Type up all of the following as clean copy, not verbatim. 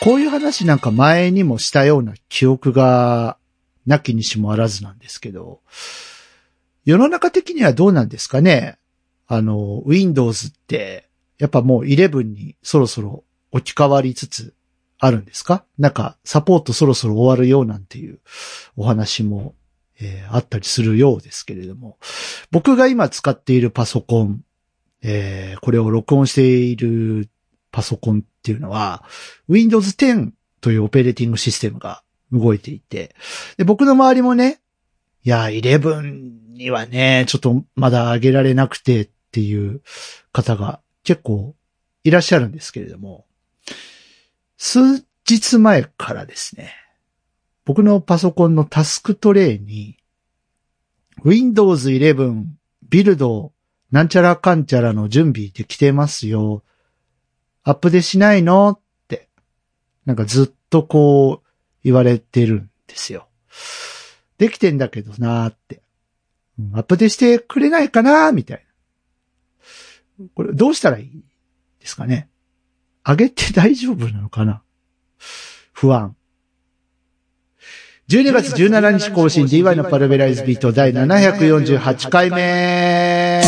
こういう話なんか前にもしたような記憶がなきにしもあらずなんですけど、世の中的にはどうなんですかね。Windows ってやっぱもう11にそろそろ置き換わりつつあるんですか？なんかサポートそろそろ終わるよなんていうお話も、あったりするようですけれども、僕が今使っているパソコン、これを録音しているパソコンっていうのは Windows 10というオペレーティングシステムが動いていて、で僕の周りもね、いや11にはねちょっとまだ上げられなくてっていう方が結構いらっしゃるんですけれども、数日前からですね、僕のパソコンのタスクトレイに Windows 11ビルドなんちゃらかんちゃらの準備できてますよ、アップデートしないのってなんかずっとこう言われてるんですよ。できてんだけどなーって、アップデートしてくれないかなーみたいな。これどうしたらいいですかね。上げて大丈夫なのかな。不安。12月17日更新 DY のパルベライズビート第748回目。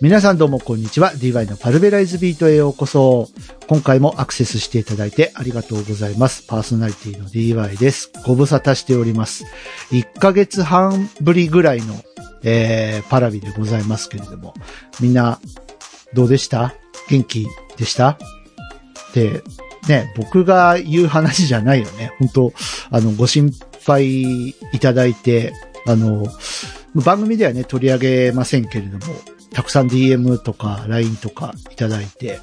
皆さんどうもこんにちは。DY のパルベライズビートへようこそ。今回もアクセスしていただいてありがとうございます。パーソナリティの DY です。ご無沙汰しております。1ヶ月半ぶりぐらいの、パラビでございますけれども、みんなどうでした？元気でした？って、ね、僕が言う話じゃないよね。本当ご心配いただいて、番組ではね、取り上げませんけれども、たくさん DM とか LINE とかいただいて、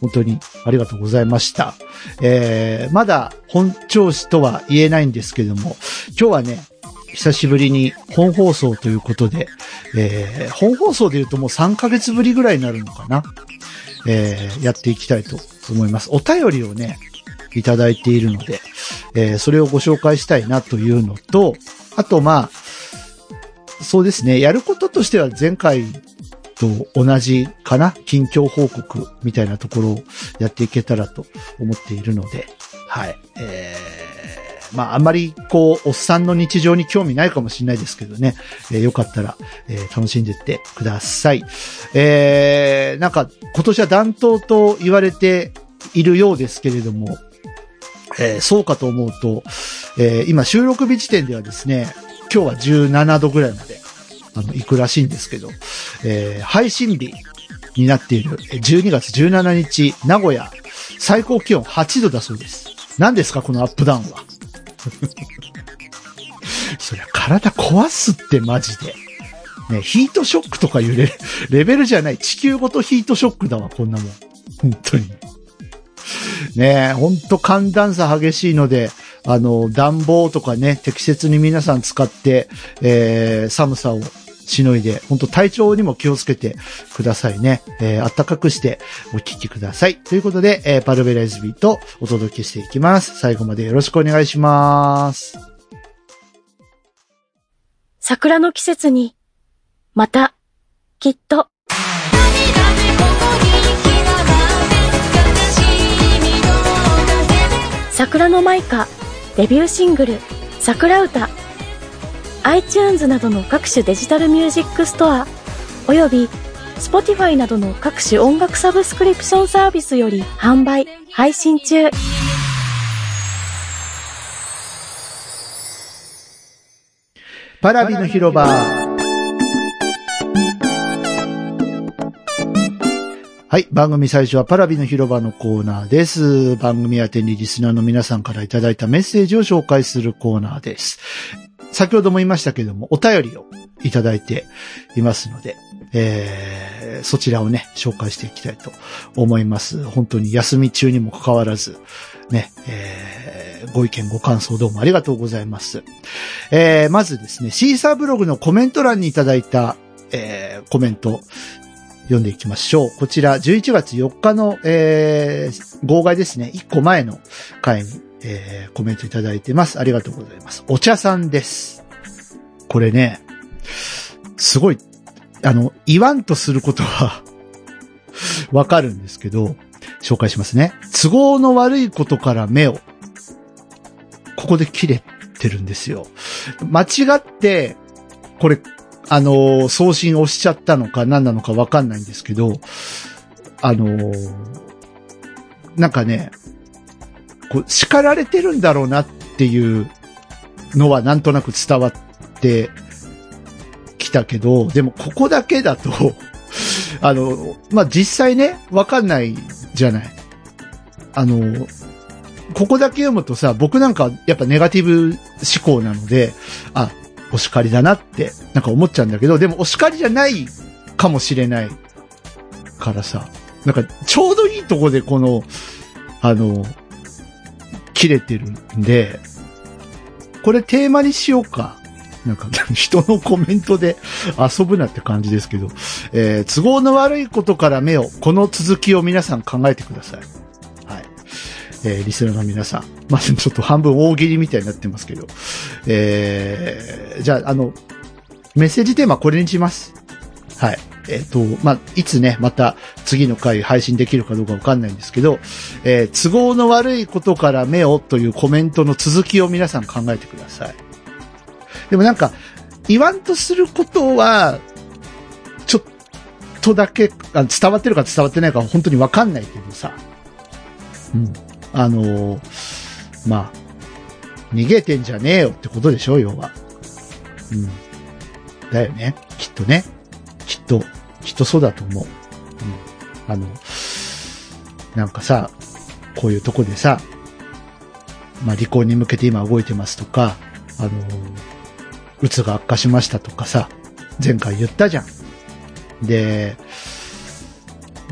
本当にありがとうございました。まだ本調子とは言えないんですけども、今日はね、久しぶりに本放送ということで、本放送で言うともう3ヶ月ぶりぐらいになるのかな、やっていきたいと思います。お便りをね、いただいているので、それをご紹介したいなというのと、あとまあ、そうですね、やることとしては前回と同じかな、近況報告みたいなところをやっていけたらと思っているので、はい。まあ、あんまり、こう、おっさんの日常に興味ないかもしれないですけどね。よかったら、楽しんでってください。なんか、今年は暖冬と言われているようですけれども、そうかと思うと、今収録日時点ではですね、今日は17度ぐらいまで、行くらしいんですけど、配信日になっている12月17日、名古屋、最高気温8度だそうです。何ですか、このアップダウンは。そりゃ体壊すってマジで、ね、ヒートショックとかいうレベルじゃない、地球ごとヒートショックだわこんなもん本当にねえ、本当寒暖差激しいので暖房とかね適切に皆さん使って、寒さをしのいで、本当体調にも気をつけてくださいね。暖かくしてお聞きください。ということで、パルベライズビートお届けしていきます。最後までよろしくお願いします。桜の季節に、また、きっと。桜の舞歌、デビューシングル、桜歌。iTunes などの各種デジタルミュージックストアおよび Spotify などの各種音楽サブスクリプションサービスより販売配信中。パラビの広場。はい。番組最初はパラビの広場のコーナーです。番組宛てにリスナーの皆さんからいただいたメッセージを紹介するコーナーです。先ほども言いましたけども、お便りをいただいていますので、そちらをね、紹介していきたいと思います。本当に休み中にもかかわらず、ね、ご意見ご感想どうもありがとうございます。まずですね、シーサーブログのコメント欄にいただいた、コメント、読んでいきましょう。こちら、11月4日の、号外ですね、1個前の回に、コメントいただいてます。ありがとうございます。お茶さんです。これね、すごい言わんとすることは、わかるんですけど、紹介しますね。都合の悪いことから目を。ここで切れてるんですよ。間違って、これ、送信押しちゃったのか何なのかわかんないんですけど、なんかね、こう叱られてるんだろうなっていうのはなんとなく伝わってきたけど、でもここだけだと、まあ、実際ね、わかんないじゃない。ここだけ読むとさ、僕なんかやっぱネガティブ思考なので、あ、お叱りだなってなんか思っちゃうんだけど、でもお叱りじゃないかもしれないからさ、なんかちょうどいいとこでこの切れてるんで、これテーマにしようか。なんか人のコメントで遊ぶなって感じですけど、都合の悪いことから目を。この続きを皆さん考えてください。はい。リスナーの皆さん、まあ、ちょっと半分大喜利みたいになってますけど、じゃあメッセージテーマこれにします。はい。まあ、いつね、また次の回配信できるかどうかわかんないんですけど、都合の悪いことから目をというコメントの続きを皆さん考えてください。でもなんか、言わんとすることは、ちょっとだけ、伝わってるか伝わってないか本当にわかんないけどさ。うん。まあ、逃げてんじゃねえよってことでしょ、要は。うん。だよね。きっとね。きっとそうだと思う。うん。なんかさ、こういうとこでさ、まあ離婚に向けて今動いてますとか、うつが悪化しましたとかさ、前回言ったじゃん。で、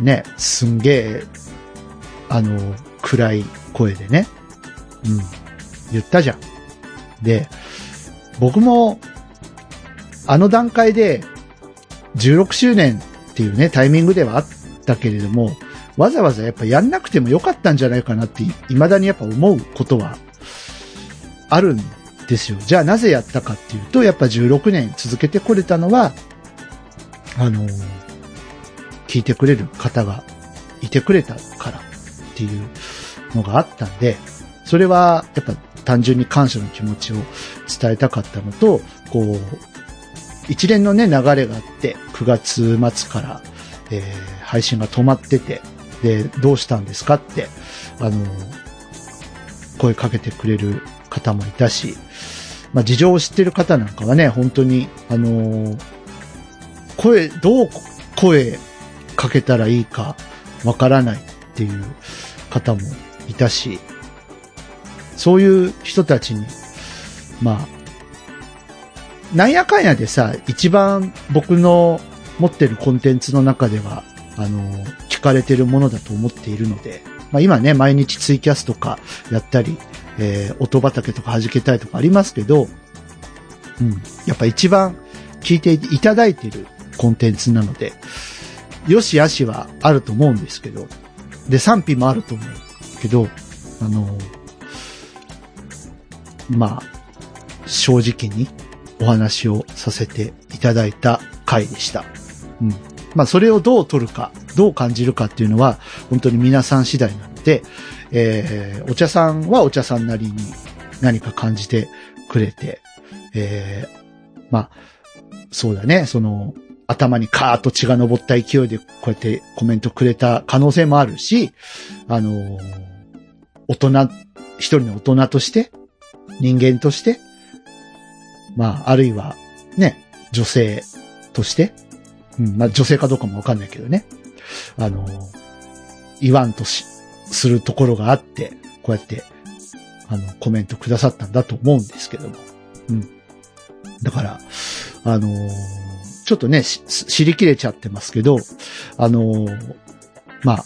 ね、すんげえ、暗い声でね、うん、言ったじゃん。で、僕も、段階で、16周年っていうね、タイミングではあったけれども、わざわざやっぱやんなくてもよかったんじゃないかなって、未だにやっぱ思うことは、あるんですよ。じゃあなぜやったかっていうと、やっぱ16年続けてこれたのは、聞いてくれる方がいてくれたからっていうのがあったんで、それはやっぱ単純に感謝の気持ちを伝えたかったのと、こう、一連のね、流れがあって、9月末から、配信が止まってて、で、どうしたんですかって、声かけてくれる方もいたし、まあ、事情を知ってる方なんかはね、本当に、どう声かけたらいいかわからないっていう方もいたし、そういう人たちに、まあ、なんやかんやでさ、一番僕の持ってるコンテンツの中では、聞かれてるものだと思っているので、まあ今ね、毎日ツイキャスとかやったり、音畑とか弾けたりとかありますけど、うん、やっぱ一番聞いていただいてるコンテンツなので、よし悪しはあると思うんですけど、で、賛否もあると思うけど、まあ、正直に、お話をさせていただいた回でした。うん。まあ、それをどう取るか、どう感じるかっていうのは、本当に皆さん次第なので、お茶さんはお茶さんなりに何か感じてくれて、まあ、そうだね、頭にカーッと血が昇った勢いでこうやってコメントくれた可能性もあるし、一人の大人として、人間として、まあ、あるいは、ね、女性として、うん、まあ、女性かどうかもわかんないけどね。言わんとするところがあって、こうやって、コメントくださったんだと思うんですけども。うん。だから、ちょっとね、知り切れちゃってますけど、まあ、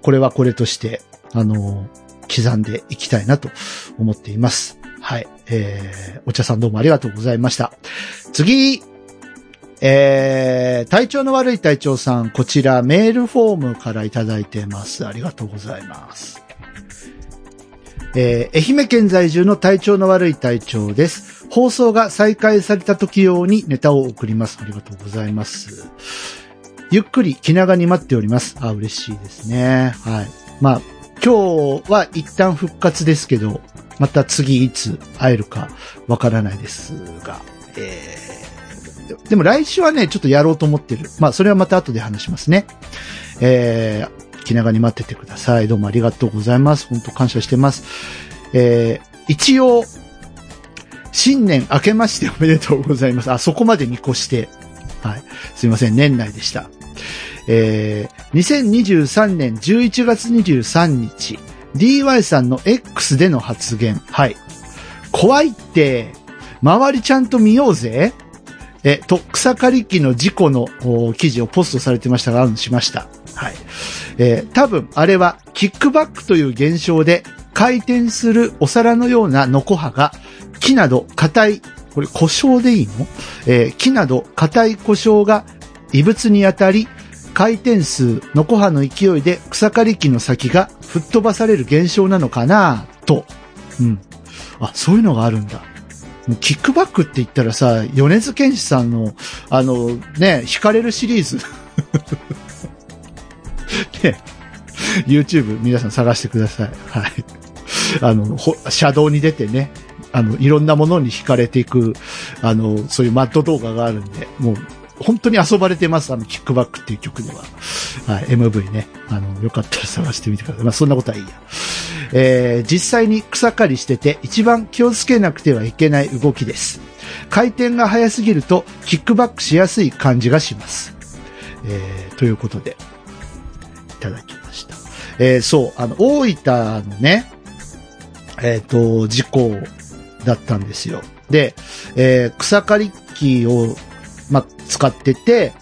これはこれとして、刻んでいきたいなと思っています。はい。お茶さんどうもありがとうございました。次、体調の悪い隊長さん、こちらメールフォームからいただいてます。ありがとうございます。愛媛県在住の体調の悪い隊長です。放送が再開された時用にネタを送ります。ありがとうございます。ゆっくり気長に待っております。あ、嬉しいですね。はい。まあ、今日は一旦復活ですけど、また次いつ会えるかわからないですが、でも来週はね、ちょっとやろうと思ってる。まあ、それはまた後で話しますね。気長に待っててください。どうもありがとうございます。本当感謝してます。一応、新年明けましておめでとうございます。あ、そこまで見越して。はい。すいません。年内でした。2023年11月23日、DY さんの X での発言。はい。怖いって、周りちゃんと見ようぜ。と、草刈り機の事故の記事をポストされてましたが、しました。はい。多分、あれは、キックバックという現象で、回転するお皿のようなノコハが、木など硬い、これ故障でいいの？木など硬い故障が異物に当たり、回転数、ノコハの勢いで草刈り機の先が吹っ飛ばされる現象なのかなと。うん。あ、そういうのがあるんだ。キックバックって言ったらさ、米津玄師さんの、惹かれるシリーズ。ね、YouTube 皆さん探してください。はい。車道に出てね、いろんなものに惹かれていく、そういうマッド動画があるんで、もう、本当に遊ばれてます、キックバックっていう曲では。はい、MV ね。よかったら探してみてください。まあ、そんなことはいいや。実際に草刈りしてて一番気をつけなくてはいけない動きです。回転が速すぎるとキックバックしやすい感じがします。ということで、いただきました。そう、大分のね、事故だったんですよ。で、草刈り機を、使ってて、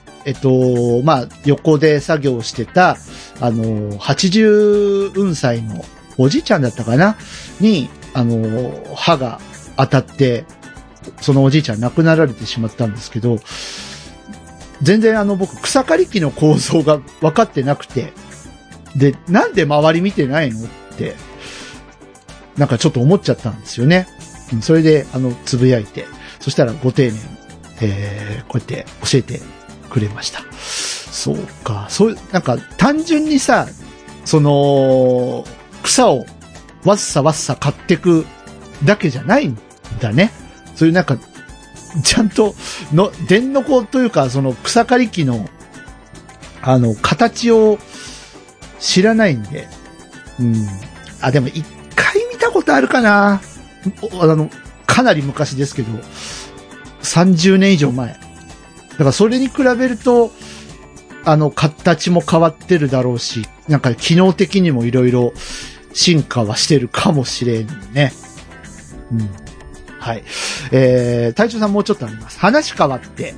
横で作業してた、80運歳のおじいちゃんだったかなに、歯が当たって、そのおじいちゃん亡くなられてしまったんですけど、全然僕、草刈り機の構造が分かってなくて、で、なんで周り見てないのって、なんかちょっと思っちゃったんですよね。それで、つぶやいて、そしたらご丁寧に、こうやって教えてくれました。そうか、なんか単純にさ、草をわっさわっさ買ってくだけじゃないんだね。そういうなんか、ちゃんとの、電ノコというか、草刈り機の、形を知らないんで。うん。あ、でも一回見たことあるかな。かなり昔ですけど、30年以上前。だからそれに比べると、形も変わってるだろうし、なんか機能的にもいろいろ進化はしてるかもしれんね。うん。はい。隊長さんもうちょっとあります。話変わって、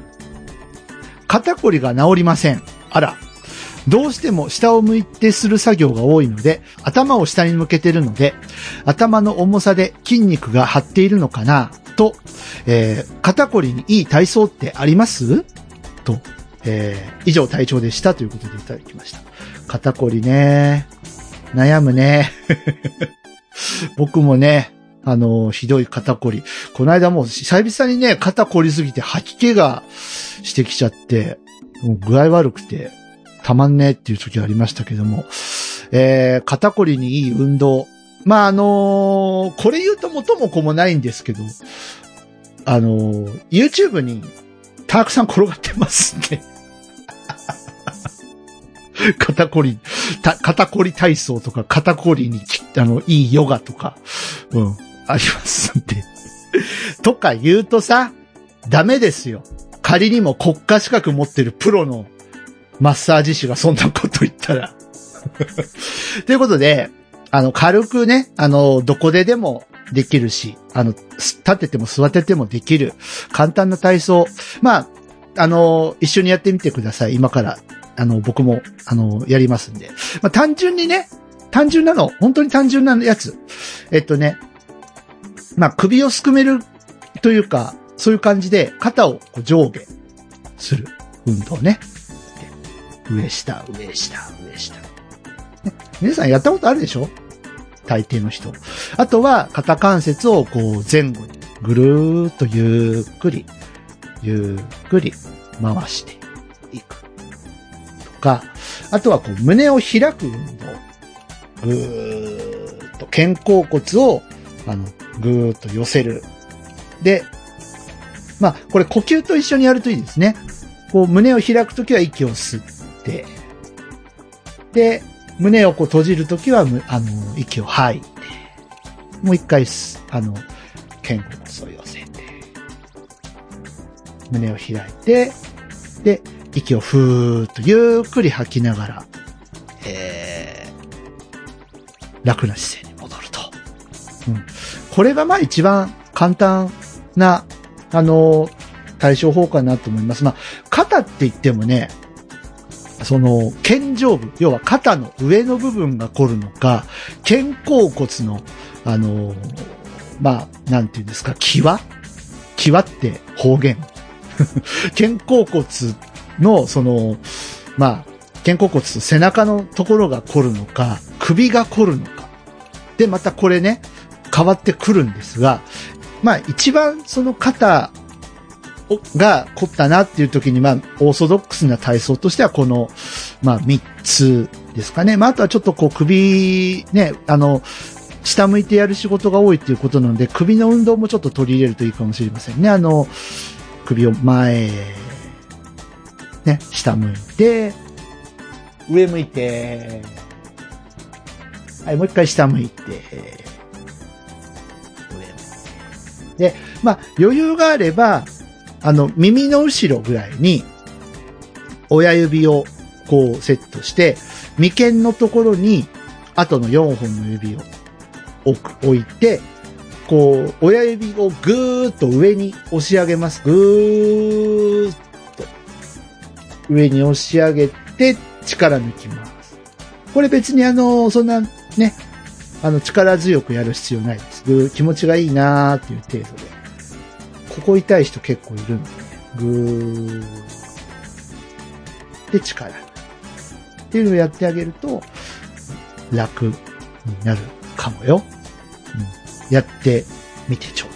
肩こりが治りません。あら。どうしても下を向いてする作業が多いので、頭を下に向けてるので、頭の重さで筋肉が張っているのかなと、肩こりにいい体操ってありますと、以上隊長でしたということでいただきました。肩こりね、悩むね。僕もね、ひどい肩こり。この間もう久々にね、肩こりすぎて吐き気がしてきちゃって、もう具合悪くて、たまんねえっていう時ありましたけども、肩こりにいい運動。まあ、これ言うと元も子もないんですけど、YouTube にたくさん転がってますんで。肩こり体操とか、肩こりにいいヨガとか、うん、ありますんで。とか言うとさ、ダメですよ。仮にも国家資格持ってるプロのマッサージ師がそんなこと言ったら。ということで、軽くね、どこででもできるし、立てても座っててもできる、簡単な体操。まあ、一緒にやってみてください。今から、僕も、やりますんで。まあ、単純にね、本当に単純なやつ。まあ、首をすくめるというか、そういう感じで、肩を上下する運動ね。上下、上下、上下。皆さんやったことあるでしょ？大抵の人。あとは肩関節をこう前後にぐるーっとゆっくり回していくとか、あとはこう胸を開く運動、ぐーっと肩甲骨をぐーっと寄せる。で、まあこれ呼吸と一緒にやるといいですね。こう胸を開くときは息を吸って、で胸をこう閉じるときは息を吐いて、もう一回肩甲骨を寄せて、胸を開いて、で息をふーっとゆっくり吐きながら、楽な姿勢に戻ると、これがまあ一番簡単な対処法かなと思います。まあ肩って言ってもね、その肩上部、要は肩の上の部分が凝るのか、肩甲骨のまあなんていうんですか、際って方言肩甲骨のそのまあ肩甲骨と背中のところが凝るのか、首が凝るのかでまたこれね変わってくるんですが、まあ一番その肩が凝ったなっていう時に、まあオーソドックスな体操としてはこのまあ3つですかね。まああとはちょっとこう首ね、下向いてやる仕事が多いっていうことなので、首の運動もちょっと取り入れるといいかもしれませんね。首を前ね、下向いて上向いて、はいもう一回下向いて上向いて、でまあ余裕があれば耳の後ろぐらいに親指をこうセットして、眉間のところに後の4本の指を置いて、こう親指をぐーっと上に押し上げます。ぐーっと上に押し上げて力抜きます。これ別にそんなね、力強くやる必要ないです。ぐー、気持ちがいいなーっていう程度で。ここ痛い人結構いるんでね。ぐーで力っていうのをやってあげると楽になるかもよ。うん、やってみてちょう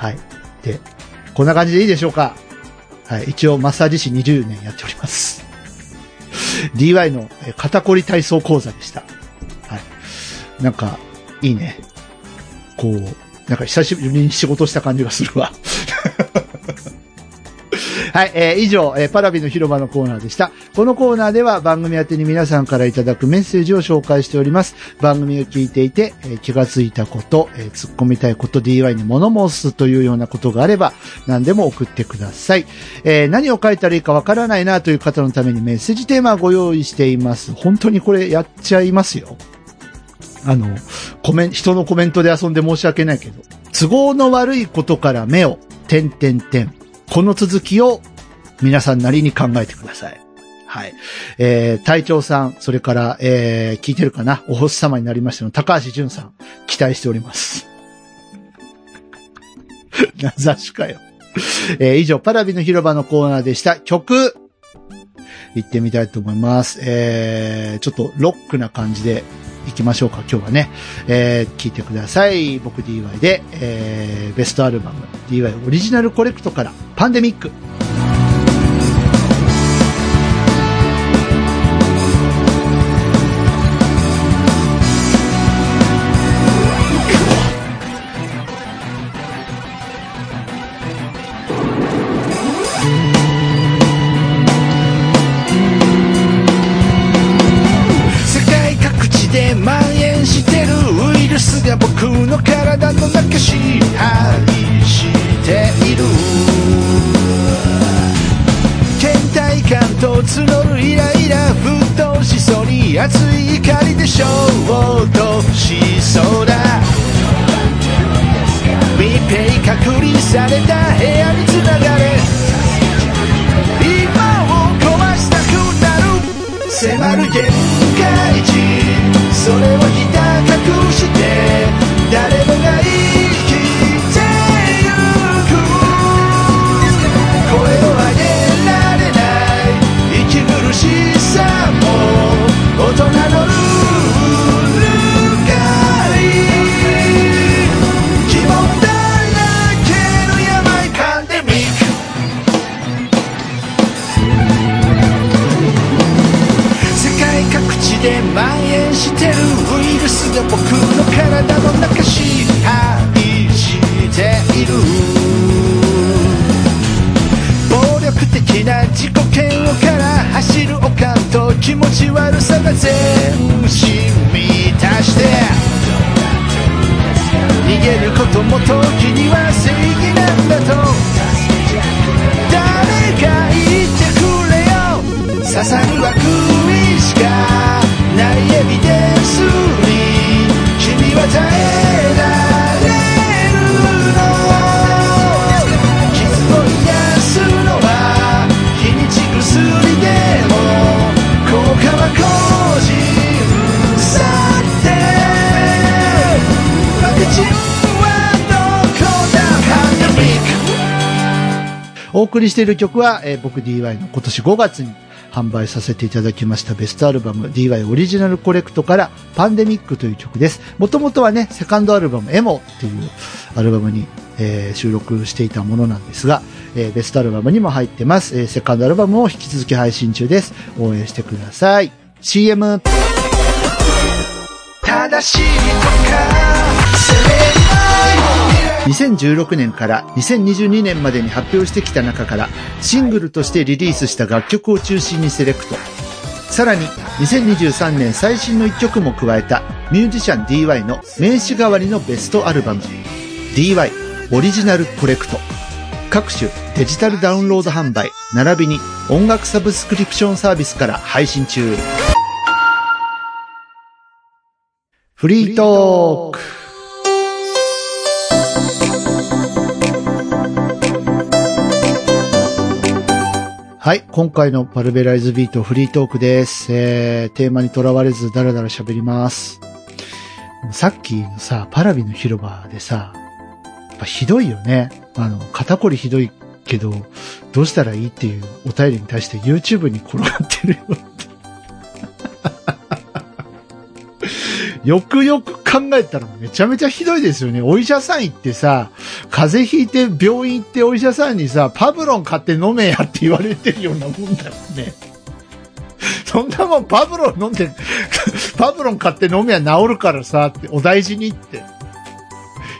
だい。はい。で、こんな感じでいいでしょうか。はい。一応マッサージ師20年やっております。DY の肩こり体操講座でした。はい。なんかいいね。こう。なんか久しぶりに仕事した感じがするわ。はい、以上、パラビの広場のコーナーでした。このコーナーでは番組宛てに皆さんからいただくメッセージを紹介しております。番組を聞いていて、気がついたこと、突っ込みたいこと、DY に物申すというようなことがあれば何でも送ってください。何を書いたらいいかわからないなという方のためにメッセージテーマをご用意しています。本当にこれやっちゃいますよ。人のコメントで遊んで申し訳ないけど、都合の悪いことから目を、この続きを皆さんなりに考えてください。はい。隊長さん、それから、聞いてるかな、お星様になりましたの、高橋純さん、期待しております。名指しかよ。以上、パラビの広場のコーナーでした。曲、行ってみたいと思います。ちょっとロックな感じで、行きましょうか。今日はね、聞いてください。僕 DY で、ベストアルバム DY オリジナルコレクトからパンデミック。熱い怒りで衝動しそうだ。密閉隔離された部屋に繋がれ、今を壊したくなる。迫る限界値、それをひた隠して誰もが生きてゆく。声を上げられない息苦しさも大人のルール。全身満たして逃げることも時には正義なんだと誰か言ってくれよ。ササには悔いしかないエビデンスに君は耐えられる。薬でも効果は個人差でワクチンはどこだパンデミック。お送りしている曲は、僕 DY の今年5月に販売させていただきましたベストアルバム DY オリジナルコレクトからパンデミックという曲です。もともとはねセカンドアルバムエモっていうアルバムに、収録していたものなんですが、ベストアルバムにも入ってます、セカンドアルバムを引き続き配信中です。応援してください。 CM。 正しいとか2016年から2022年までに発表してきた中からシングルとしてリリースした楽曲を中心にセレクト。さらに2023年最新の1曲も加えたミュージシャン DY の名刺代わりのベストアルバム DY オリジナルコレクト。各種デジタルダウンロード販売並びに音楽サブスクリプションサービスから配信中。フリートーク。はい。今回のパルベライズビートフリートークです。テーマにとらわれずだらだら喋ります。さっきのさ、パラビの広場でさ、やっぱひどいよね。肩こりひどいけど、どうしたらいいっていうお便りに対して YouTube に転がってるよよくよく考えたらめちゃめちゃひどいですよね。お医者さん行ってさ、風邪ひいて病院行ってお医者さんにさ、パブロン買って飲めやって言われてるようなもんだよね。そんなもんパブロン飲んで、パブロン買って飲めや治るからさ、ってお大事にって。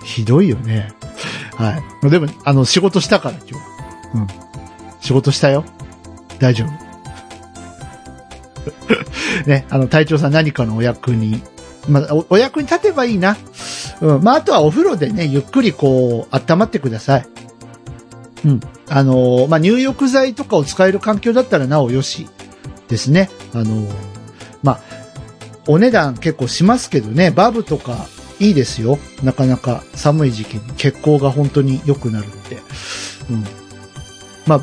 ひどいよね。はい。でも、仕事したから今日。うん。仕事したよ。大丈夫。ね、隊長さん何かのお役に。お役に立てばいいな。うん。まあ、あとはお風呂でね、ゆっくりこう、温まってください。うん。まあ、入浴剤とかを使える環境だったらなおよしですね。まあ、お値段結構しますけどね、バブとかいいですよ。なかなか寒い時期に血行が本当に良くなるので。うん。まあ、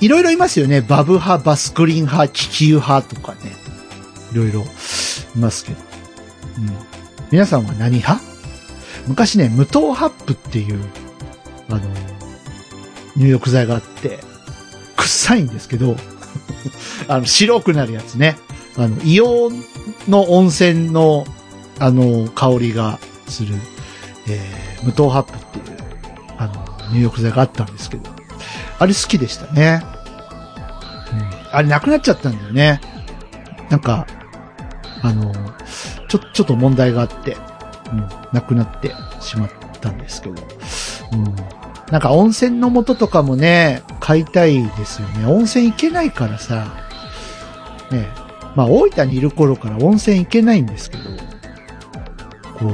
いろいろいますよね。バブ派、バスクリン派、気球派とかね。いろいろいますけど。うん、皆さんは何派？昔ね、無糖ハップっていう、入浴剤があって、臭いんですけど、白くなるやつね。硫黄の温泉の、香りがする、無糖ハップっていう、入浴剤があったんですけど、あれ好きでしたね。うん、あれなくなっちゃったんだよね。なんか、ちょっと問題があって、うん、なくなってしまったんですけど、うん、なんか温泉の素とかもね、買いたいですよね。温泉行けないからさ、ね、まあ大分にいる頃から温泉行けないんですけど、こう、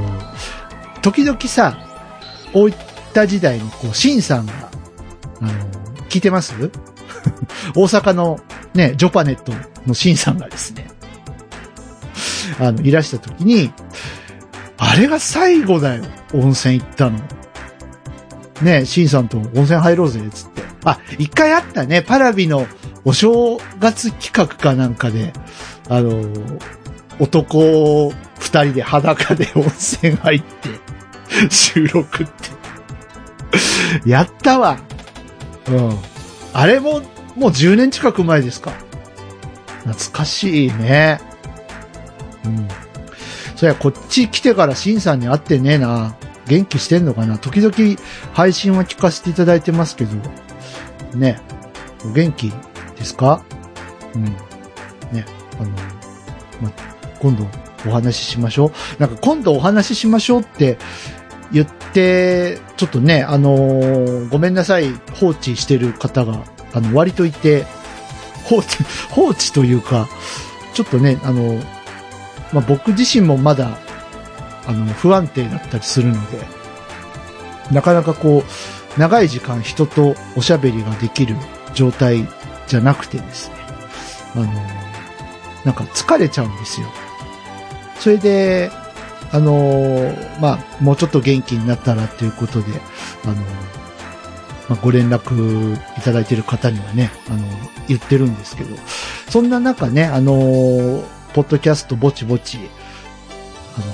時々さ、大分時代にこう、シンさんが、聞いてます大阪のね、ジョパネットのシンさんがですね、いらしたときに、あれが最後だよ、温泉行ったの。ねえ、シンさんと温泉入ろうぜ、つって。あ、一回あったね、パラビのお正月企画かなんかで、男二人で裸で温泉入って、収録って。やったわ。うん。あれも、もう10年近く前ですか。懐かしいね。うん。そりゃこっち来てからシンさんに会ってねえな。元気してんのかな。時々配信は聞かせていただいてますけど。ね。お元気ですか？うん。ね。今度お話ししましょう。なんか今度お話ししましょうって言って、ちょっとね、ごめんなさい。放置してる方が、割といて、放置というか、ちょっとね、僕自身もまだ、不安定だったりするので、なかなかこう、長い時間人とおしゃべりができる状態じゃなくてですね、なんか疲れちゃうんですよ。それで、もうちょっと元気になったらということで、ご連絡いただいている方にはね、言ってるんですけど、そんな中ね、ポッドキャストぼちぼち、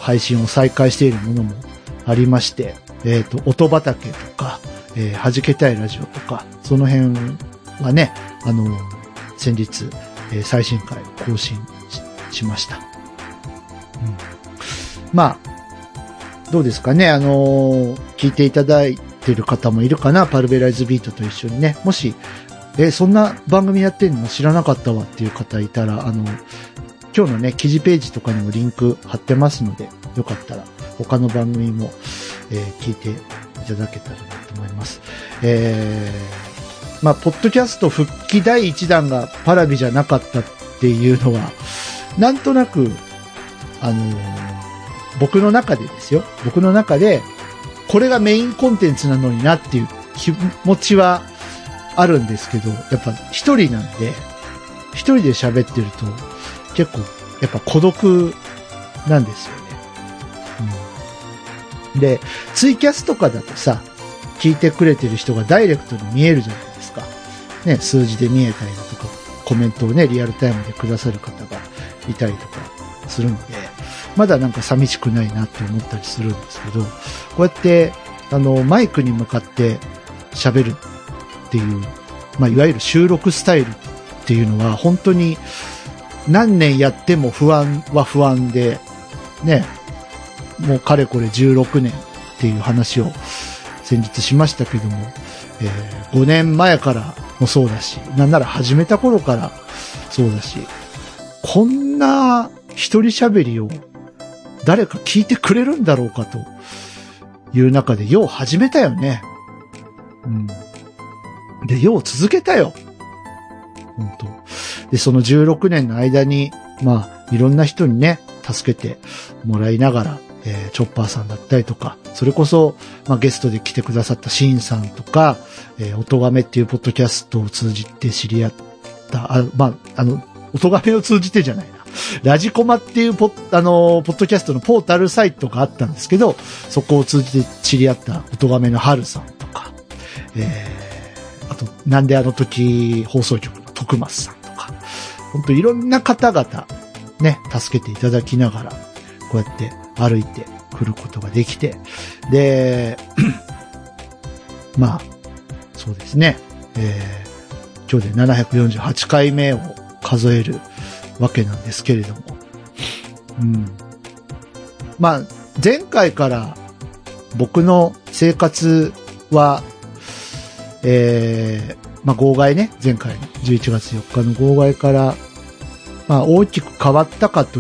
配信を再開しているものもありまして、音畑とか、弾けたいラジオとか、その辺はね、先日、最新回更新 しました。うん、どうですかね、聞いていただいてる方もいるかな、パルベライズビートと一緒にね、もし、そんな番組やってるの知らなかったわっていう方いたら、今日のね、記事ページとかにもリンク貼ってますので、よかったら他の番組も、聞いていただけたらなと思います。ポッドキャスト復帰第1弾がパラビじゃなかったっていうのは、なんとなく、僕の中でですよ。僕の中で、これがメインコンテンツなのになっていう気持ちはあるんですけど、やっぱ一人なんで、一人で喋ってると、結構、やっぱ孤独なんですよね。うん、で、ツイキャスとかだとさ、聞いてくれてる人がダイレクトに見えるじゃないですか。ね、数字で見えたりだとか、コメントをね、リアルタイムでくださる方がいたりとかするので、まだなんか寂しくないなって思ったりするんですけど、こうやって、マイクに向かって喋るっていう、いわゆる収録スタイルっていうのは、本当に何年やっても不安は不安で、ね、もうかれこれ16年っていう話を先日しましたけども、5年前からもそうだし、なんなら始めた頃からそうだし、こんな一人喋りを誰か聞いてくれるんだろうかという中で、よう始めたよね。うん。で、よう続けたよ。本当。で、その16年の間に、いろんな人にね、助けてもらいながら、チョッパーさんだったりとか、それこそ、ゲストで来てくださったシーンさんとか、おとがめっていうポッドキャストを通じて知り合った、おとがめを通じてじゃない。ラジコマっていうポッドキャストのポータルサイトがあったんですけど、そこを通じて知り合ったおとがめの春さんとか、あと、なんであの時放送局の徳松さんとか、本当いろんな方々、ね、助けていただきながら、こうやって歩いてくることができて、で、そうですね、今日で748回目を数えるわけなんですけれども、うん、前回から僕の生活は、号外ね、前回の11月4日の号外から、大きく変わったかと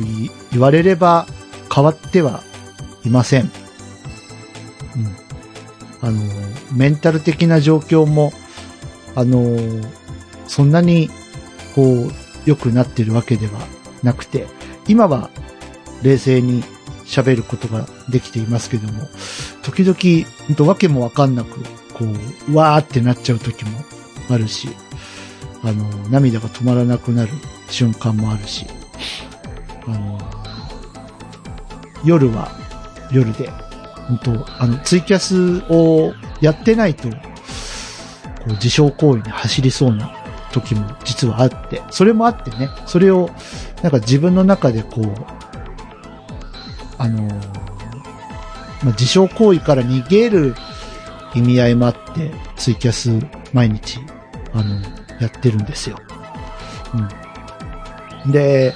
言われれば変わってはいません。うん、メンタル的な状況もそんなにこう良くなってるわけではなくて、今は冷静に喋ることができていますけども、時々、わけもわかんなく、こう、わーってなっちゃう時もあるし、涙が止まらなくなる瞬間もあるし、夜は夜で、ツイキャスをやってないと、こう、自傷行為に走りそうな時も実はあって、それもあってね、それをなんか自分の中でこう、自傷行為から逃げる意味合いもあって、ツイキャス毎日やってるんですよ。うん。で、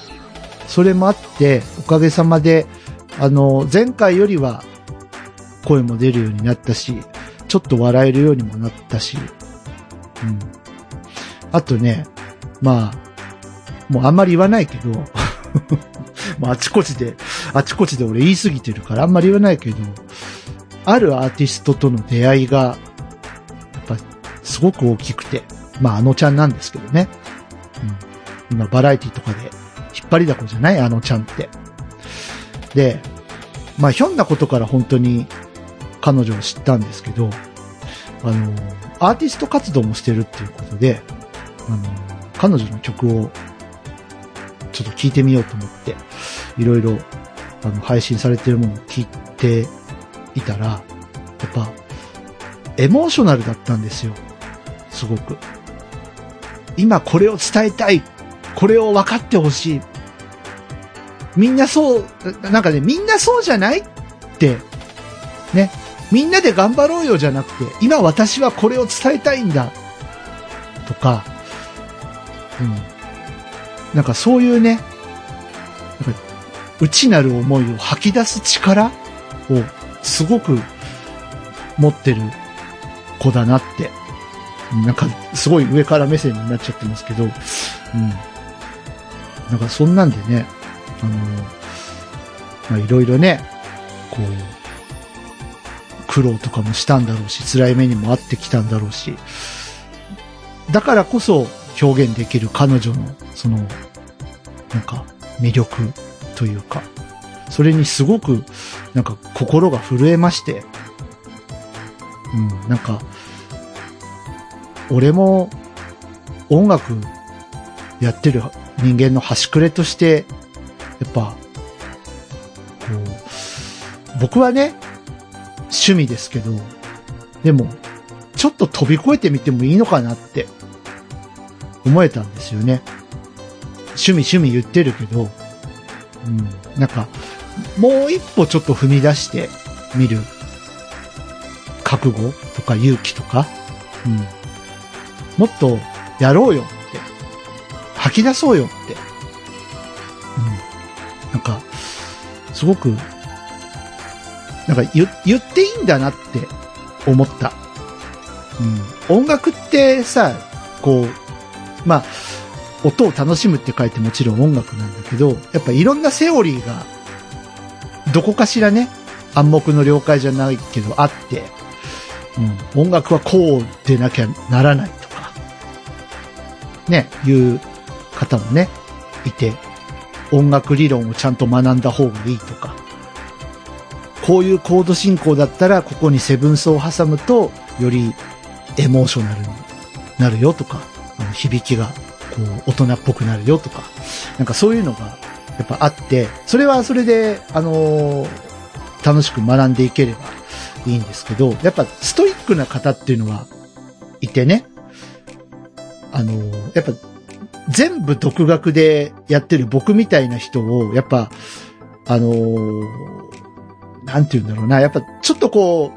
それもあっておかげさまで前回よりは声も出るようになったし、ちょっと笑えるようにもなったし、うん。あとね、もうあんまり言わないけど、あちこちで俺言い過ぎてるからあんまり言わないけど、あるアーティストとの出会いが、やっぱすごく大きくて、あのちゃんなんですけどね。うん、今バラエティとかで引っ張りだこじゃない、あのちゃんって。で、まあひょんなことから本当に彼女を知ったんですけど、アーティスト活動もしてるっていうことで、彼女の曲をちょっと聴いてみようと思って、いろいろ配信されてるものを聴いていたら、やっぱエモーショナルだったんですよ。すごく。今これを伝えたい。これを分かってほしい。みんなそう、なんかね、みんなそうじゃないって、ね。みんなで頑張ろうよじゃなくて、今私はこれを伝えたいんだ。とか、うん。なんかそういうね、なんか内なる思いを吐き出す力をすごく持ってる子だなって。なんかすごい上から目線になっちゃってますけど、うん。なんかそんなんでね、まあいろいろね、こう、苦労とかもしたんだろうし、辛い目にもあってきたんだろうし、だからこそ表現できる彼女の、その、なんか魅力というか、それにすごくなんか心が震えまして、うん、なんか、俺も音楽やってる人間の端くれとして、やっぱ、こう、僕はね、趣味ですけど、でも、ちょっと飛び越えてみてもいいのかなって思えたんですよね。趣味言ってるけど、うん、なんか、もう一歩ちょっと踏み出してみる覚悟とか勇気とか、うん。もっとやろうよって吐き出そうよって、うん、なんかすごくなんか言っていいんだなって思った、うん、音楽ってさこうまあ音を楽しむって書いてもちろん音楽なんだけどやっぱいろんなセオリーがどこかしらね暗黙の了解じゃないけどあって、うん、音楽はこうでなきゃならないね、いう方もね、いて、音楽理論をちゃんと学んだ方がいいとか、こういうコード進行だったら、ここにセブンスを挟むと、よりエモーショナルになるよとか、響きがこう大人っぽくなるよとか、なんかそういうのがやっぱあって、それはそれで、楽しく学んでいければいいんですけど、やっぱストイックな方っていうのはいてね、やっぱ全部独学でやってる僕みたいな人をやっぱなんて言うんだろうなやっぱちょっとこ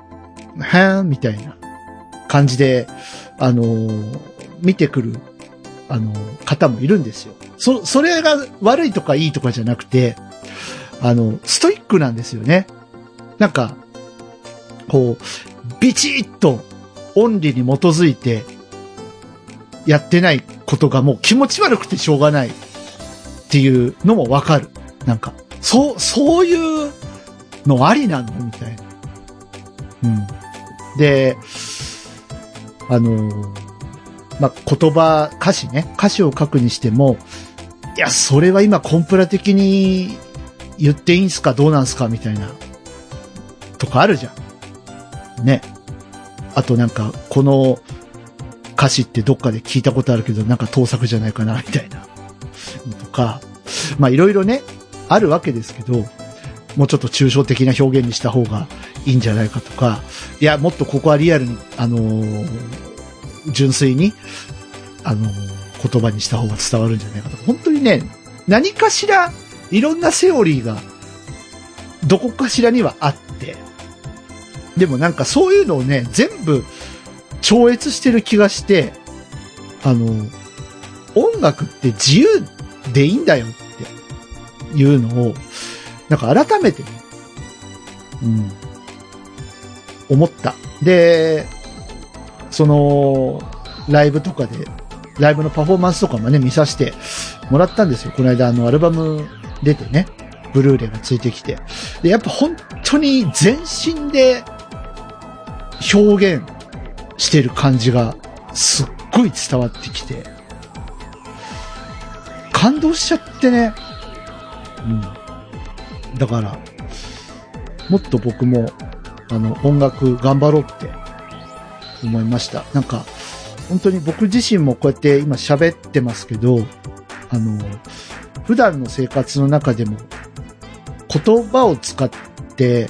うはーんみたいな感じで見てくる方もいるんですよ。それが悪いとかいいとかじゃなくてストイックなんですよね。なんかこうビチッと論理に基づいてやってないことがもう気持ち悪くてしょうがないっていうのもわかる。なんか、そういうのありなのみたいな。うん。で、まあ、言葉、歌詞ね。歌詞を書くにしても、いや、それは今コンプラ的に言っていいんすかどうなんすかみたいな、とかあるじゃん。ね。あとなんか、この、歌詞ってどっかで聞いたことあるけどなんか盗作じゃないかなみたいなとかまあいろいろねあるわけですけどもうちょっと抽象的な表現にした方がいいんじゃないかとかいやもっとここはリアルに純粋に言葉にした方が伝わるんじゃないかとか本当にね何かしらいろんなセオリーがどこかしらにはあってでもなんかそういうのをね全部超越してる気がして、音楽って自由でいいんだよっていうのを、なんか改めて、ね、うん、思った。で、その、ライブとかで、ライブのパフォーマンスとかもね、見させてもらったんですよ。この間アルバム出てね、ブルーレイがついてきて。で、やっぱ本当に全身で表現、してる感じがすっごい伝わってきて、感動しちゃってね。うん。だから、もっと僕も、音楽頑張ろうって思いました。なんか、本当に僕自身もこうやって今喋ってますけど、普段の生活の中でも、言葉を使って、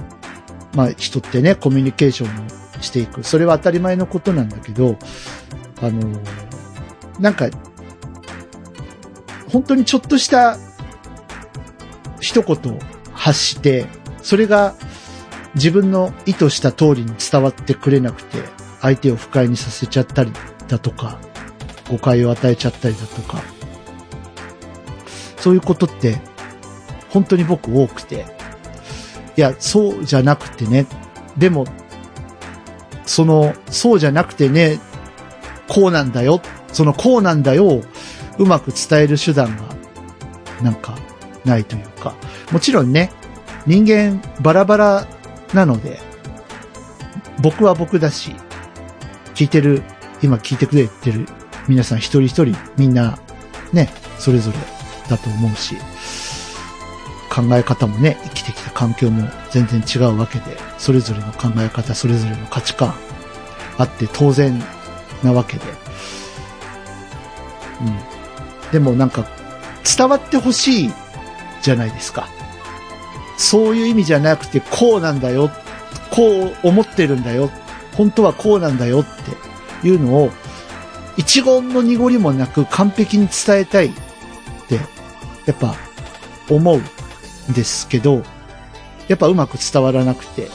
まあ人ってね、コミュニケーションをしていく。それは当たり前のことなんだけど、なんか、本当にちょっとした一言を発して、それが自分の意図した通りに伝わってくれなくて、相手を不快にさせちゃったりだとか、誤解を与えちゃったりだとか、そういうことって本当に僕多くて、いや、そうじゃなくてね、でも、そうじゃなくてね、こうなんだよ、そのこうなんだよをうまく伝える手段がなんかないというか、もちろんね、人間バラバラなので、僕は僕だし、今聞いてくれてる皆さん一人一人みんなね、それぞれだと思うし、考え方もね、生きてきた環境も全然違うわけで、それぞれの考え方、それぞれの価値観あって当然なわけで、うん。でもなんか伝わってほしいじゃないですか。そういう意味じゃなくて、こうなんだよ、こう思ってるんだよ、本当はこうなんだよっていうのを一言の濁りもなく完璧に伝えたいってやっぱ思うですけど、やっぱうまく伝わらなくて、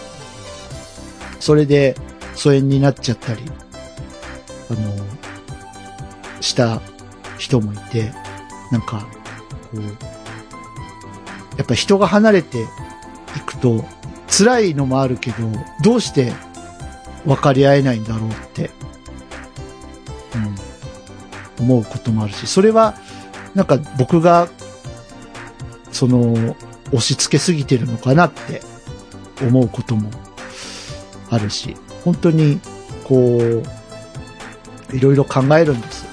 それで疎遠になっちゃったりした人もいて、なんかこうやっぱ人が離れていくと辛いのもあるけど、どうして分かり合えないんだろうって、うん、思うこともあるし、それはなんか僕が押し付けすぎてるのかなって思うこともあるし、本当にこういろいろ考えるんです。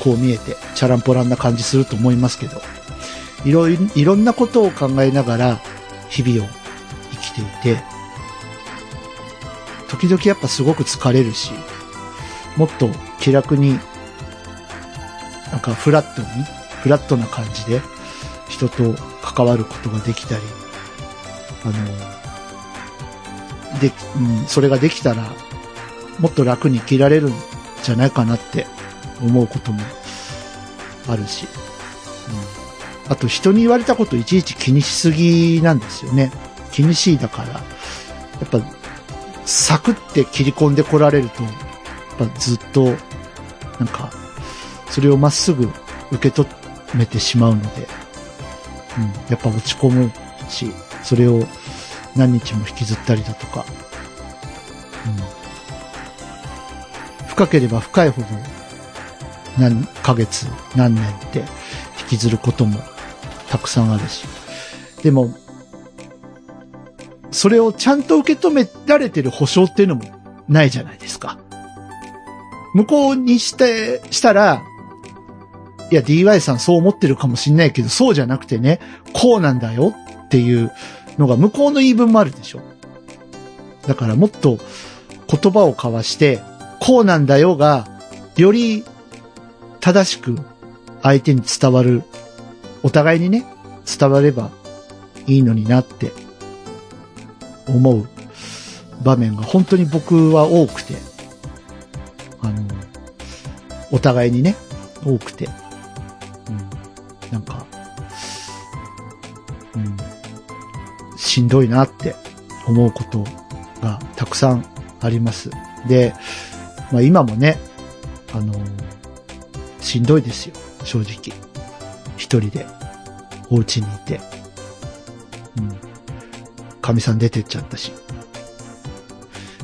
こう見えてチャランポランな感じすると思いますけど、いろんなことを考えながら日々を生きていて、時々やっぱすごく疲れるし、もっと気楽になんかフラットな感じで人と関わることができたり、それができたらもっと楽に生きられるんじゃないかなって思うこともあるし、うん、あと人に言われたこといちいち気にしすぎなんですよね。気にしいだから、やっぱサクって切り込んでこられると、やっぱずっとなんかそれをまっすぐ受け止めてしまうので、やっぱ落ち込むし、それを何日も引きずったりだとか、深ければ深いほど何ヶ月何年って引きずることもたくさんあるし、でもそれをちゃんと受け止められてる保証っていうのもないじゃないですか。向こうにしたら、いや DY さんそう思ってるかもしんないけど、そうじゃなくてね、こうなんだよっていうのが向こうの言い分もあるでしょ。だからもっと言葉を交わして、こうなんだよがより正しく相手に伝わる、お互いにね伝わればいいのになって思う場面が本当に僕は多くて、お互いにね多くて、なんか、しんどいなって思うことがたくさんあります。で、まあ今もね、しんどいですよ、正直。一人で、お家にいて。神さん出てっちゃったし。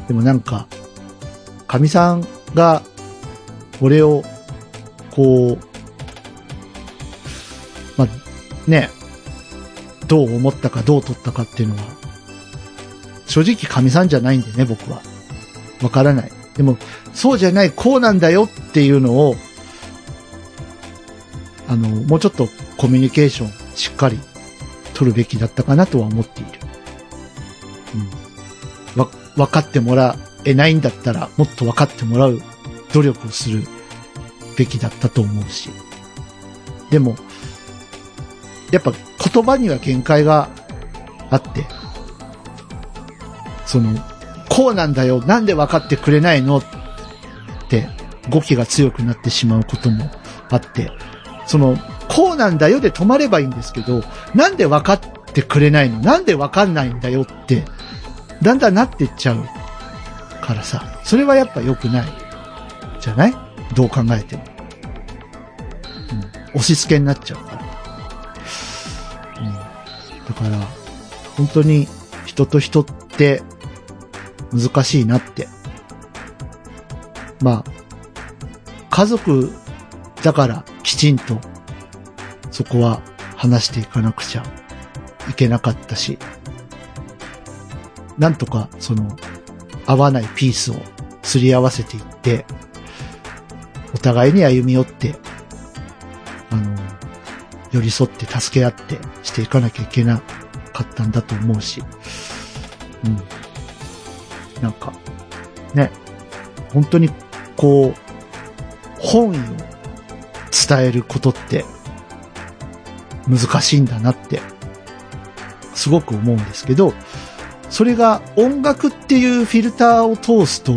でもなんか、神さんが、俺を、こう、まあ、ね、どう思ったかどう取ったかっていうのは、正直神さんじゃないんでね、僕は。わからない。でも、そうじゃない、こうなんだよっていうのを、もうちょっとコミュニケーションしっかり取るべきだったかなとは思っている。うん、分かってもらえないんだったらもっと分かってもらう努力をするべきだったと思うし、でもやっぱ言葉には限界があって、そのこうなんだよ、なんで分かってくれないのって語気が強くなってしまうこともあって、そのこうなんだよで止まればいいんですけど、なんで分かってくれないの、なんで分かんないんだよってだんだんなってっちゃうからさ、それはやっぱ良くないじゃない、どう考えても、押し付けになっちゃうから、だから本当に人と人って難しいなって、まあ家族だからきちんとそこは話していかなくちゃいけなかったし、なんとかその合わないピースをすり合わせていってお互いに歩み寄って、寄り添って助け合ってしていかなきゃいけなかったんだと思うし、なんかね、本当にこう本意を伝えることって難しいんだなってすごく思うんですけど、それが音楽っていうフィルターを通すと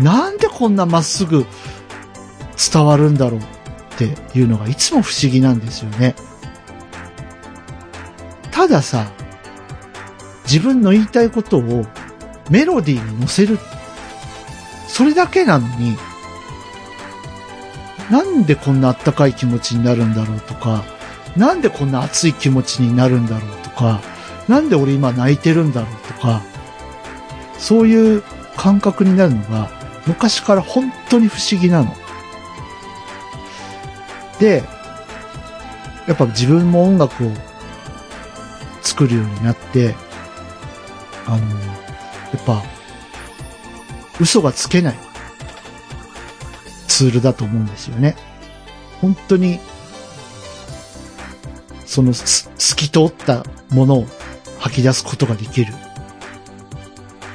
なんでこんなまっすぐ伝わるんだろうっていうのがいつも不思議なんですよね。たださ、自分の言いたいことをメロディーに乗せる、それだけなのに、なんでこんなあったかい気持ちになるんだろうとか、なんでこんな熱い気持ちになるんだろうとか、なんで俺今泣いてるんだろうとか、そういう感覚になるのが昔から本当に不思議なので、やっぱ自分も音楽を作るようになって、やっぱ嘘がつけないツールだと思うんですよね。本当にその透き通ったものを吐き出すことができる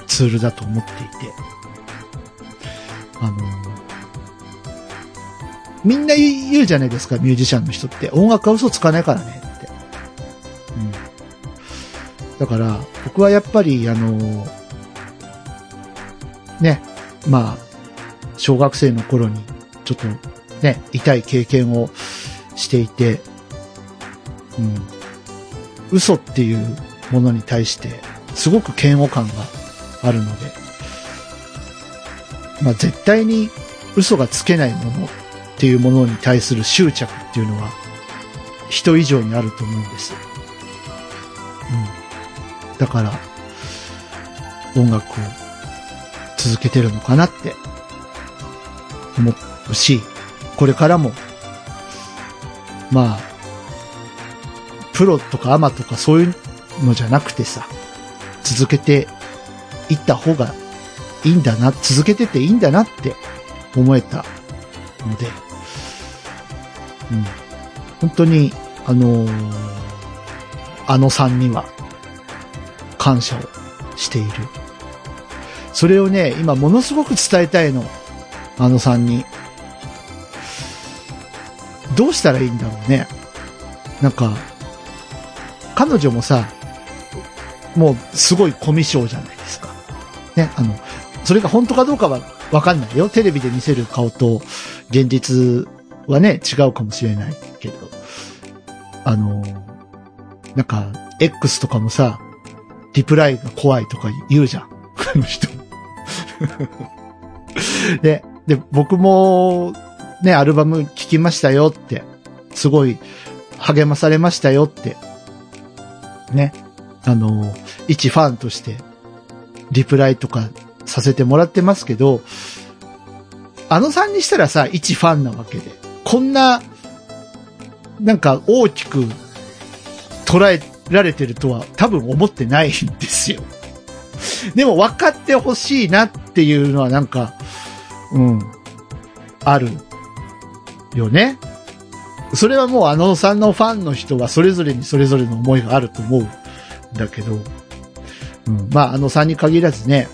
ツールだと思っていて、みんな言うじゃないですか、ミュージシャンの人って音楽は嘘つかないからねって、だから僕はやっぱりね、まあ小学生の頃にちょっとね痛い経験をしていて、嘘っていうものに対してすごく嫌悪感があるので、まあ絶対に嘘がつけないものっていうものに対する執着っていうのは人以上にあると思うんです。だから音楽を続けてるのかなって思うし、これからもまあプロとかアマとかそういうのじゃなくてさ、続けていった方がいいんだな、続けてていいんだなって思えたので、本当にさんには感謝をしている。それをね、今ものすごく伝えたいの、さんに。どうしたらいいんだろうね。なんか彼女もさ、もうすごいコミュ障じゃないですかね。それが本当かどうかはわかんないよ。テレビで見せる顔と現実はね、違うかもしれないけど。なんか、X とかもさ、リプライが怖いとか言うじゃん。あの人。で、僕も、ね、アルバム聴きましたよって、すごい励まされましたよって、ね、一ファンとして、リプライとかさせてもらってますけど、さんにしたらさ、一ファンなわけで、こんななんか大きく捉えられてるとは多分思ってないんですよ。でも分かってほしいなっていうのはなんかあるよね。それはもうあのさんのファンの人はそれぞれにそれぞれの思いがあると思うんだけど、うん、まああのさんに限らずね、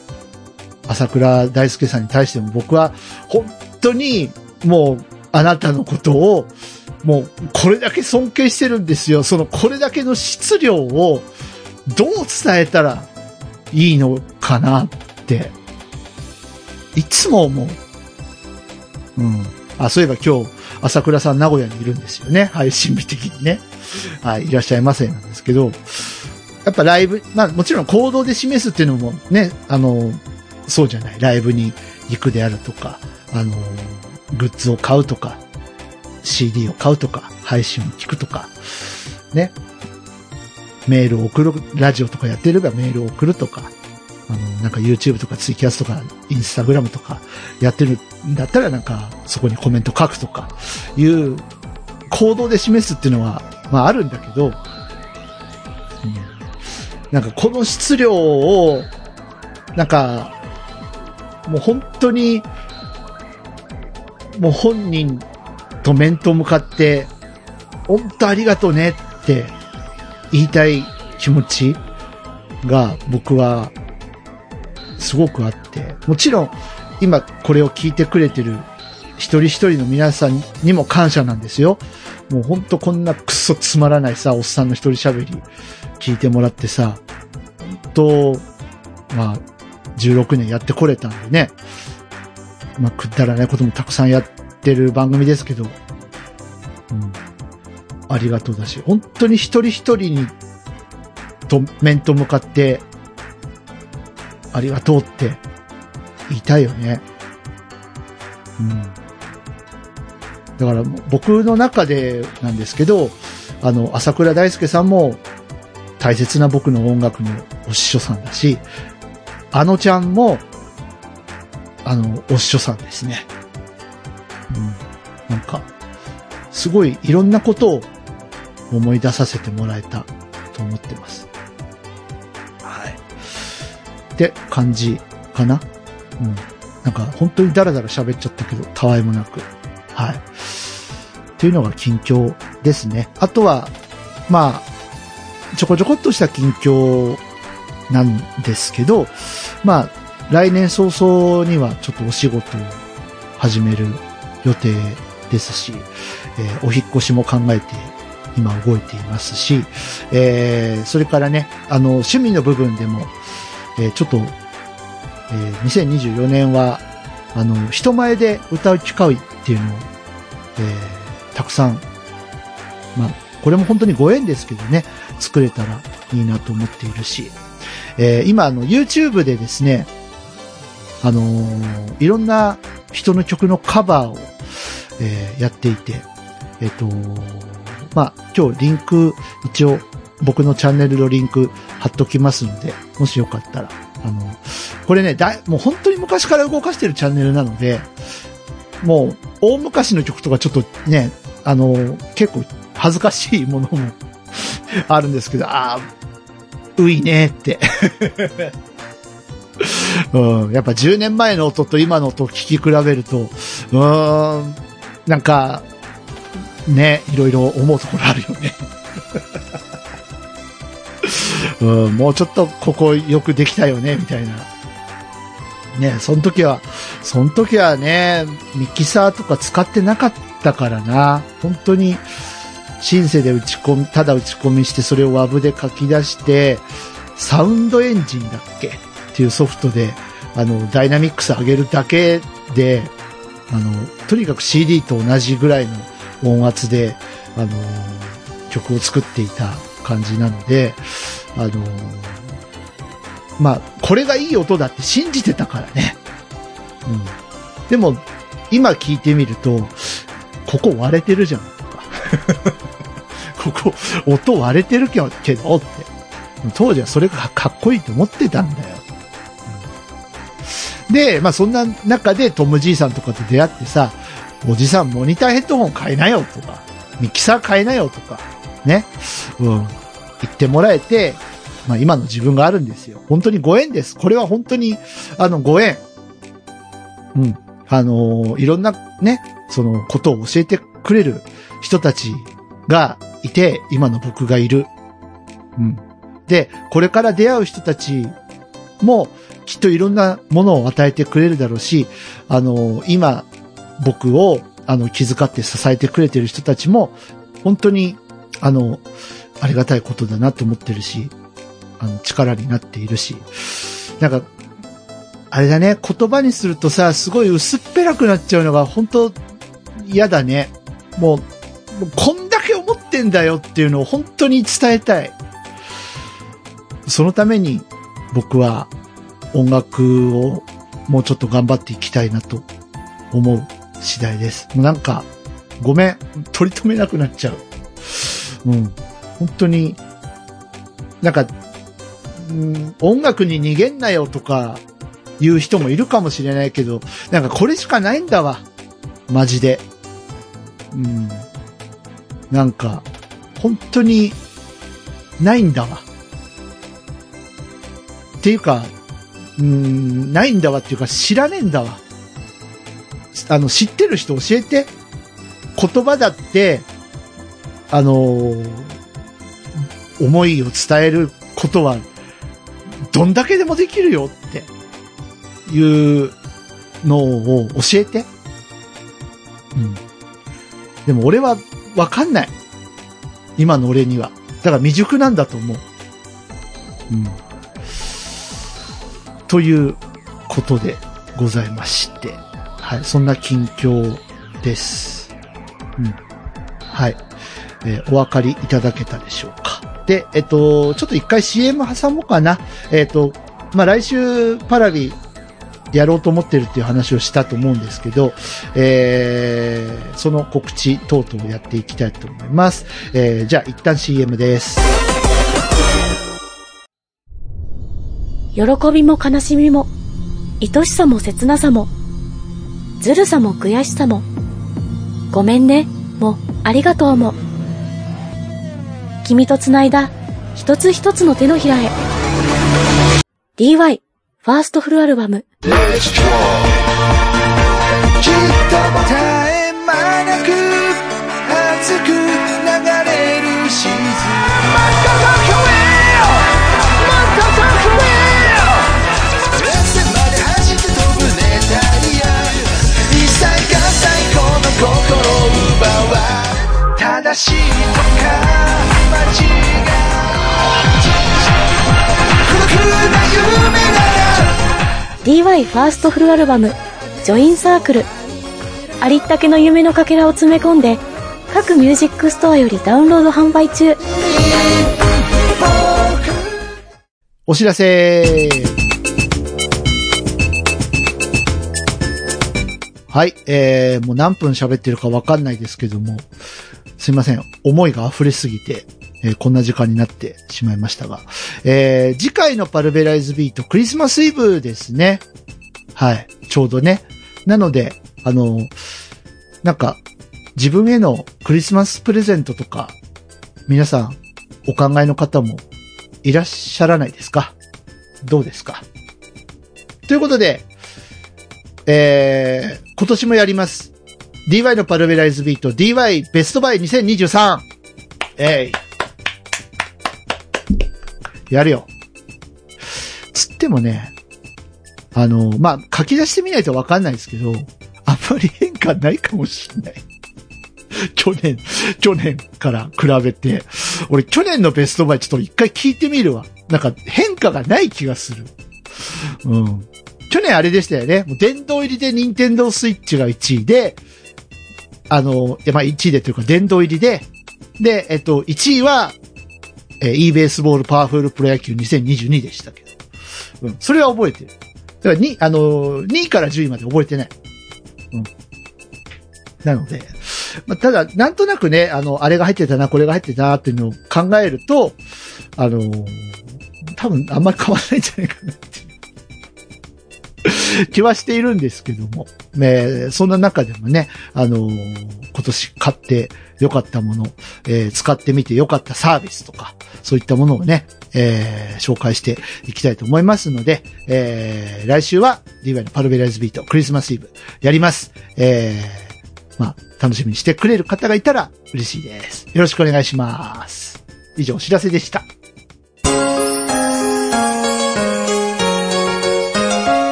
朝倉大輔さんに対しても僕は本当にもうあなたのことをもうこれだけ尊敬してるんですよ。そのこれだけの質量をどう伝えたらいいのかなっていつも思う。うん。あ、そういえば今日朝倉さん名古屋にいるんですよね。配信日的にね。はい、いらっしゃいませなんですけど、やっぱライブ、まあもちろん行動で示すっていうのもね、そうじゃない。ライブに行くであるとか、グッズを買うとか、CD を買うとか、配信を聞くとか、ね。メールを送る、ラジオとかやってればメールを送るとか、なんか YouTube とかツイキャスとか Instagram とかやってるんだったらなんかそこにコメント書くとかいう行動で示すっていうのはまああるんだけど、うん、なんかこの質量をなんかもう本当にもう本人と面と向かって本当ありがとうねって言いたい気持ちが僕はすごくあって、もちろん今これを聞いてくれてる一人一人の皆さんにも感謝なんですよ。もうほんとこんなクソつまらないさ、おっさんの一人喋り聞いてもらってさ、ほんと、まあ16年やってこれたんでね、まあくだらないこともたくさんやってる番組ですけど、うん、ありがとうだし、本当に一人一人にと面と向かってありがとうって言いたいよね。うん。だから僕の中でなんですけど、朝倉大輔さんも大切な僕の音楽のお師匠さんだし、あのちゃんもお師匠さんですね。うん。なんかすごいいろんなことを思い出させてもらえたと思ってます。って感じかな。うん。なんか本当にダラダラ喋っちゃったけど、たわいもなく。はい。っていうのが近況ですね。あとは、まあ、ちょこちょこっとした近況なんですけど、まあ、来年早々にはちょっとお仕事を始める予定ですし、お引っ越しも考えて今動いていますし、それからね、趣味の部分でも、ちょっと、2024年は、人前で歌う機会っていうのを、たくさん、まあ、これも本当にご縁ですけどね、作れたらいいなと思っているし、今、YouTube でですね、いろんな人の曲のカバーを、やっていて、まあ、今日リンク、一応、僕のチャンネルのリンク貼っときますので、もしよかったら、これね、もう本当に昔から動かしてるチャンネルなので、もう、大昔の曲とかちょっとね、結構恥ずかしいものもあるんですけど、あー、ういねーって、うん。やっぱ10年前の音と今の音を聞き比べると、なんか、ね、いろいろ思うところあるよね。うん、もうちょっとここよくできたよねみたいなね、その時はねミキサーとか使ってなかったからな、本当にシンセで打ち込みしてそれをWAVで書き出して、サウンドエンジンだっけっていうソフトでダイナミックス上げるだけでとにかく CD と同じぐらいの音圧で曲を作っていた感じなので、まあ、これがいい音だって信じてたからね。うん。でも、今聞いてみると、ここ割れてるじゃんとか。ここ、音割れてるけどって。当時はそれがかっこいいと思ってたんだよ。うん、で、まあそんな中でトムじいさんとかと出会ってさ、おじさんモニターヘッドホン買いなよとか、ミキサー買いなよとか。ね。うん。言ってもらえて、まあ今の自分があるんですよ。本当にご縁です。これは本当に、ご縁。うん。いろんなね、そのことを教えてくれる人たちがいて、今の僕がいる。うん。で、これから出会う人たちもきっといろんなものを与えてくれるだろうし、今僕を気遣って支えてくれてる人たちも本当にありがたいことだなと思ってるし、力になっているし、なんかあれだね、言葉にするとさ、すごい薄っぺらくなっちゃうのが本当嫌だね。もうこんだけ思ってんだよっていうのを本当に伝えたい。そのために僕は音楽をもうちょっと頑張っていきたいなと思う次第です。なんかごめん、取り留めなくなっちゃう。うん、本当になんか、音楽に逃げんなよとか言う人もいるかもしれないけど、なんかこれしかないんだわ、マジで。うん、なんか本当にないんだわ。っていうか、ないんだわっていうか、知らねえんだわ。知ってる人教えて。言葉だって、思いを伝えることは、どんだけでもできるよっていうのを教えて。うん。でも俺はわかんない。今の俺には。だから未熟なんだと思う。うん。ということでございまして、はい、そんな近況です。うん、はい、お分かりいただけたでしょうか。で、ちょっと一回 CM 挟もうかな。まあ、来週パラビやろうと思ってるっていう話をしたと思うんですけど、その告知等々をやっていきたいと思います。じゃあ一旦 CM です。喜びも悲しみも、愛しさも切なさも、ずるさも悔しさも、ごめんねもありがとうも、君とつないだ一つ一つの手のひらへ。 DY ファーストフルアルバム。きっと絶え間なく熱く流れるシーズン、心奪わ正しいとか間違い、孤独な夢なら DY ファーストフルアルバムジョインサークル。ありったけの夢のかけらを詰め込んで、各ミュージックストアよりダウンロード販売中。お知らせ。はい、もう何分喋ってるかわかんないですけども、すいません。思いが溢れすぎて、こんな時間になってしまいましたが、次回のパルベライズビート、クリスマスイブですね。はい、ちょうどね。なので、なんか、自分へのクリスマスプレゼントとか、皆さん、お考えの方もいらっしゃらないですか？どうですか？ということで、今年もやります。DY のパルベライズビート、DY ベストバイ2023。やるよ。つってもね、まあ、書き出してみないとわかんないですけど、あんまり変化ないかもしれない。去年から比べて、俺去年のベストバイちょっと一回聞いてみるわ。なんか変化がない気がする。うん。去年あれでしたよね。もう殿堂入りで任天堂スイッチが1位で、まあ、1位でというか殿堂入りで、で、1位は、e ベースボールパワフルプロ野球2022でしたけど。うん。それは覚えてる。だから2、2位から10位まで覚えてない。うん。なので、まあ、ただ、なんとなくね、あれが入ってたな、これが入ってたなっていうのを考えると、多分あんまり変わらないんじゃないかな。気はしているんですけども、そんな中でもね、今年買って良かったもの、使ってみて良かったサービスとか、そういったものをね、紹介していきたいと思いますので、来週は DY のパルベライズビートクリスマスイブやります。まあ、楽しみにしてくれる方がいたら嬉しいです。よろしくお願いします。以上、お知らせでした。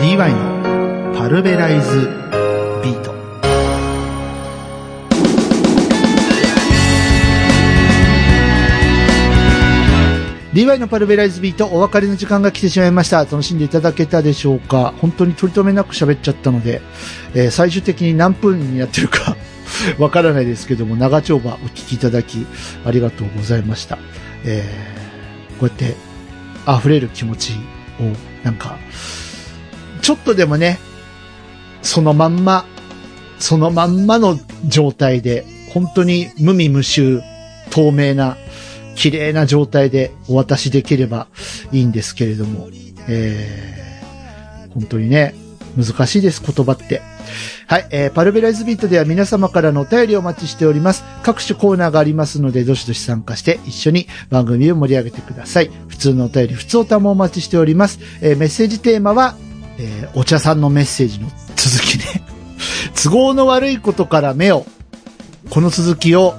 DY のパルベライズビート。DY のパルベライズビート、お別れの時間が来てしまいました。楽しんでいただけたでしょうか。本当に取り留めなく喋っちゃったので、最終的に何分になってるかわからないですけども、長丁場お聞きいただきありがとうございました。こうやって溢れる気持ちをなんかちょっとでもね、そのまんまの状態で、本当に無味無臭、透明な綺麗な状態でお渡しできればいいんですけれども、本当にね、難しいです、言葉って。はい、パルベライズビートでは皆様からのお便りをお待ちしております。各種コーナーがありますので、どしどし参加して一緒に番組を盛り上げてください。普通のお便り、普通おたもお待ちしております。メッセージテーマは、お茶さんのメッセージの続きね。都合の悪いことから目を、この続きを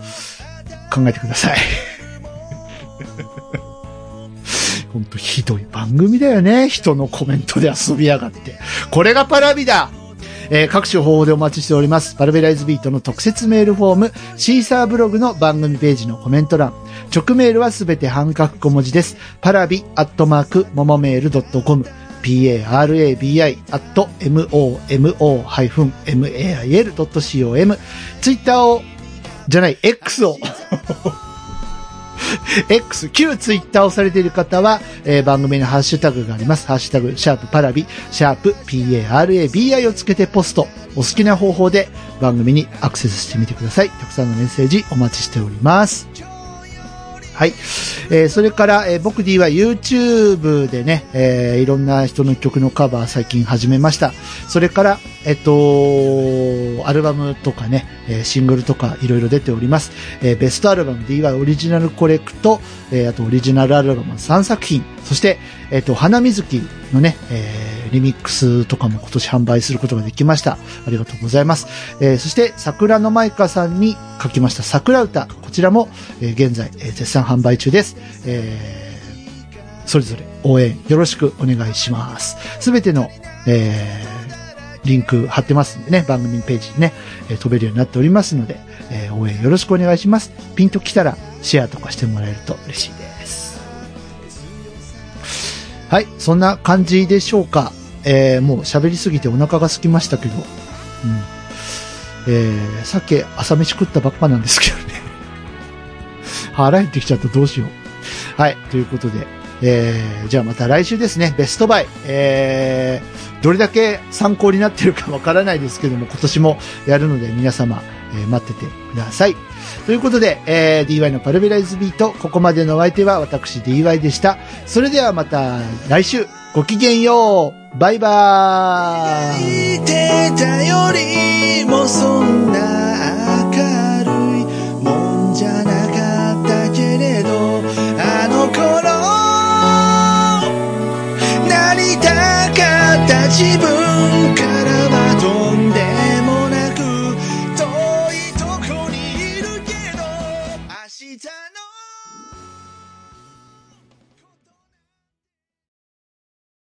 考えてください。ほんとひどい番組だよね。人のコメントで遊びやがって。これがパラビだ。各種方法でお待ちしております。パルベライズビートの特設メールフォーム、シーサーブログの番組ページのコメント欄、直メールはすべて半角小文字です。パラビ@momomail.com parabi@momo-mail.com、ツイッターをじゃない X を旧ツイッターをされている方は、番組のハッシュタグがあります。ハッシュタグシャープパラビシャープ parabi をつけてポスト、お好きな方法で番組にアクセスしてみてください。たくさんのメッセージお待ちしております。はい。それから、僕 D は YouTube でね、いろんな人の曲のカバー最近始めました。それから、アルバムとかね、シングルとかいろいろ出ております。ベストアルバム D はオリジナルコレクト、あとオリジナルアルバム3作品、そして、花水木のね、リミックスとかも今年販売することができました。ありがとうございます。そして桜の舞香さんに書きました桜歌。こちらも、現在、絶賛販売中です。それぞれ応援よろしくお願いします。すべての、リンク貼ってますんでね、番組ページにね、飛べるようになっておりますので、応援よろしくお願いします。ピンと来たらシェアとかしてもらえると嬉しいです。はい、そんな感じでしょうか。もう喋りすぎてお腹が空きましたけど、さっき朝飯食ったばっかなんですけどね。腹減ってきちゃったどうしよう。はい、ということで、じゃあまた来週ですね、ベストバイ。どれだけ参考になってるかわからないですけども、今年もやるので皆様、待っててください。ということで、DY のパルベライズビート、ここまでのお相手は私 DY でした。それではまた来週、ごきげんよう、バイバーイ。描いてたよりもそんな明るいもんじゃなかったけれど、あの頃なりたかった自分からはとんでもない。